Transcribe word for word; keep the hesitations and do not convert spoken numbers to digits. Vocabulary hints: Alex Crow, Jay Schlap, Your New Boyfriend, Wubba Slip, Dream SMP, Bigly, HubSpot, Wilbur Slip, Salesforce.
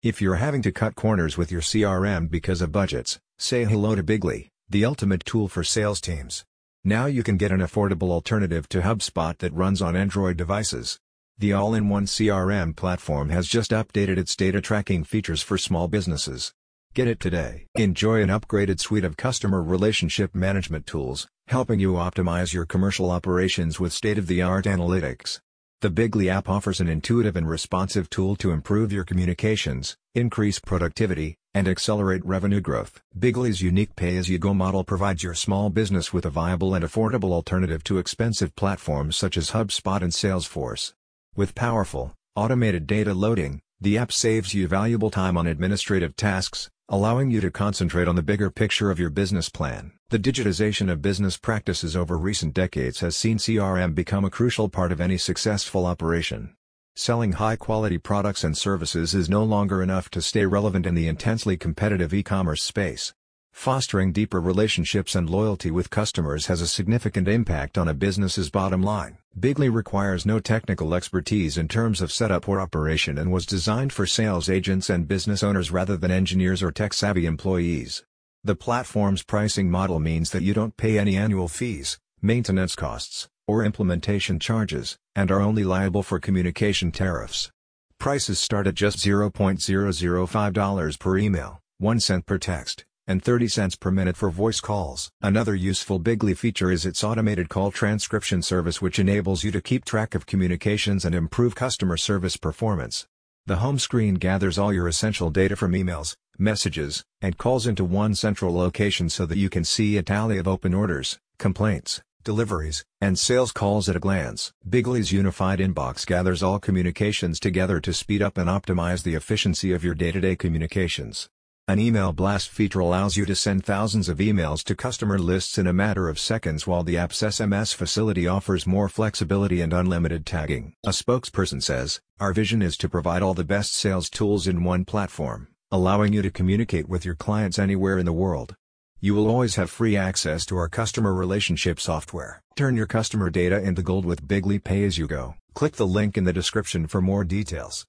If you're having to cut corners with your C R M because of budgets, say hello to Bigly, the ultimate tool for sales teams. Now you can get an affordable alternative to HubSpot that runs on Android devices. The all-in-one C R M platform has just updated its data tracking features for small businesses. Get it today. Enjoy an upgraded suite of customer relationship management tools, helping you optimize your commercial operations with state-of-the-art analytics. The Bigly app offers an intuitive and responsive tool to improve your communications, increase productivity, and accelerate revenue growth. Bigly's unique pay-as-you-go model provides your small business with a viable and affordable alternative to expensive platforms such as HubSpot and Salesforce. With powerful, automated data loading, the app saves you valuable time on administrative tasks, allowing you to concentrate on the bigger picture of your business plan. The digitization of business practices over recent decades has seen C R M become a crucial part of any successful operation. Selling high-quality products and services is no longer enough to stay relevant in the intensely competitive e-commerce space. Fostering deeper relationships and loyalty with customers has a significant impact on a business's bottom line. Bigly requires no technical expertise in terms of setup or operation and was designed for sales agents and business owners rather than engineers or tech-savvy employees. The platform's pricing model means that you don't pay any annual fees, maintenance costs, or implementation charges, and are only liable for communication tariffs. Prices start at just zero point zero zero five dollars per email, one cent per text, and thirty cents per minute for voice calls. Another useful Bigly feature is its automated call transcription service, which enables you to keep track of communications and improve customer service performance. The home screen gathers all your essential data from emails, messages, and calls into one central location so that you can see a tally of open orders, complaints, deliveries, and sales calls at a glance. Bigly's unified inbox gathers all communications together to speed up and optimize the efficiency of your day-to-day communications. An email blast feature allows you to send thousands of emails to customer lists in a matter of seconds, while the app's S M S facility offers more flexibility and unlimited tagging. A spokesperson says, "Our vision is to provide all the best sales tools in one platform, allowing you to communicate with your clients anywhere in the world. You will always have free access to our customer relationship software. Turn your customer data into gold with Bigly Pay As You Go." Click the link in the description for more details.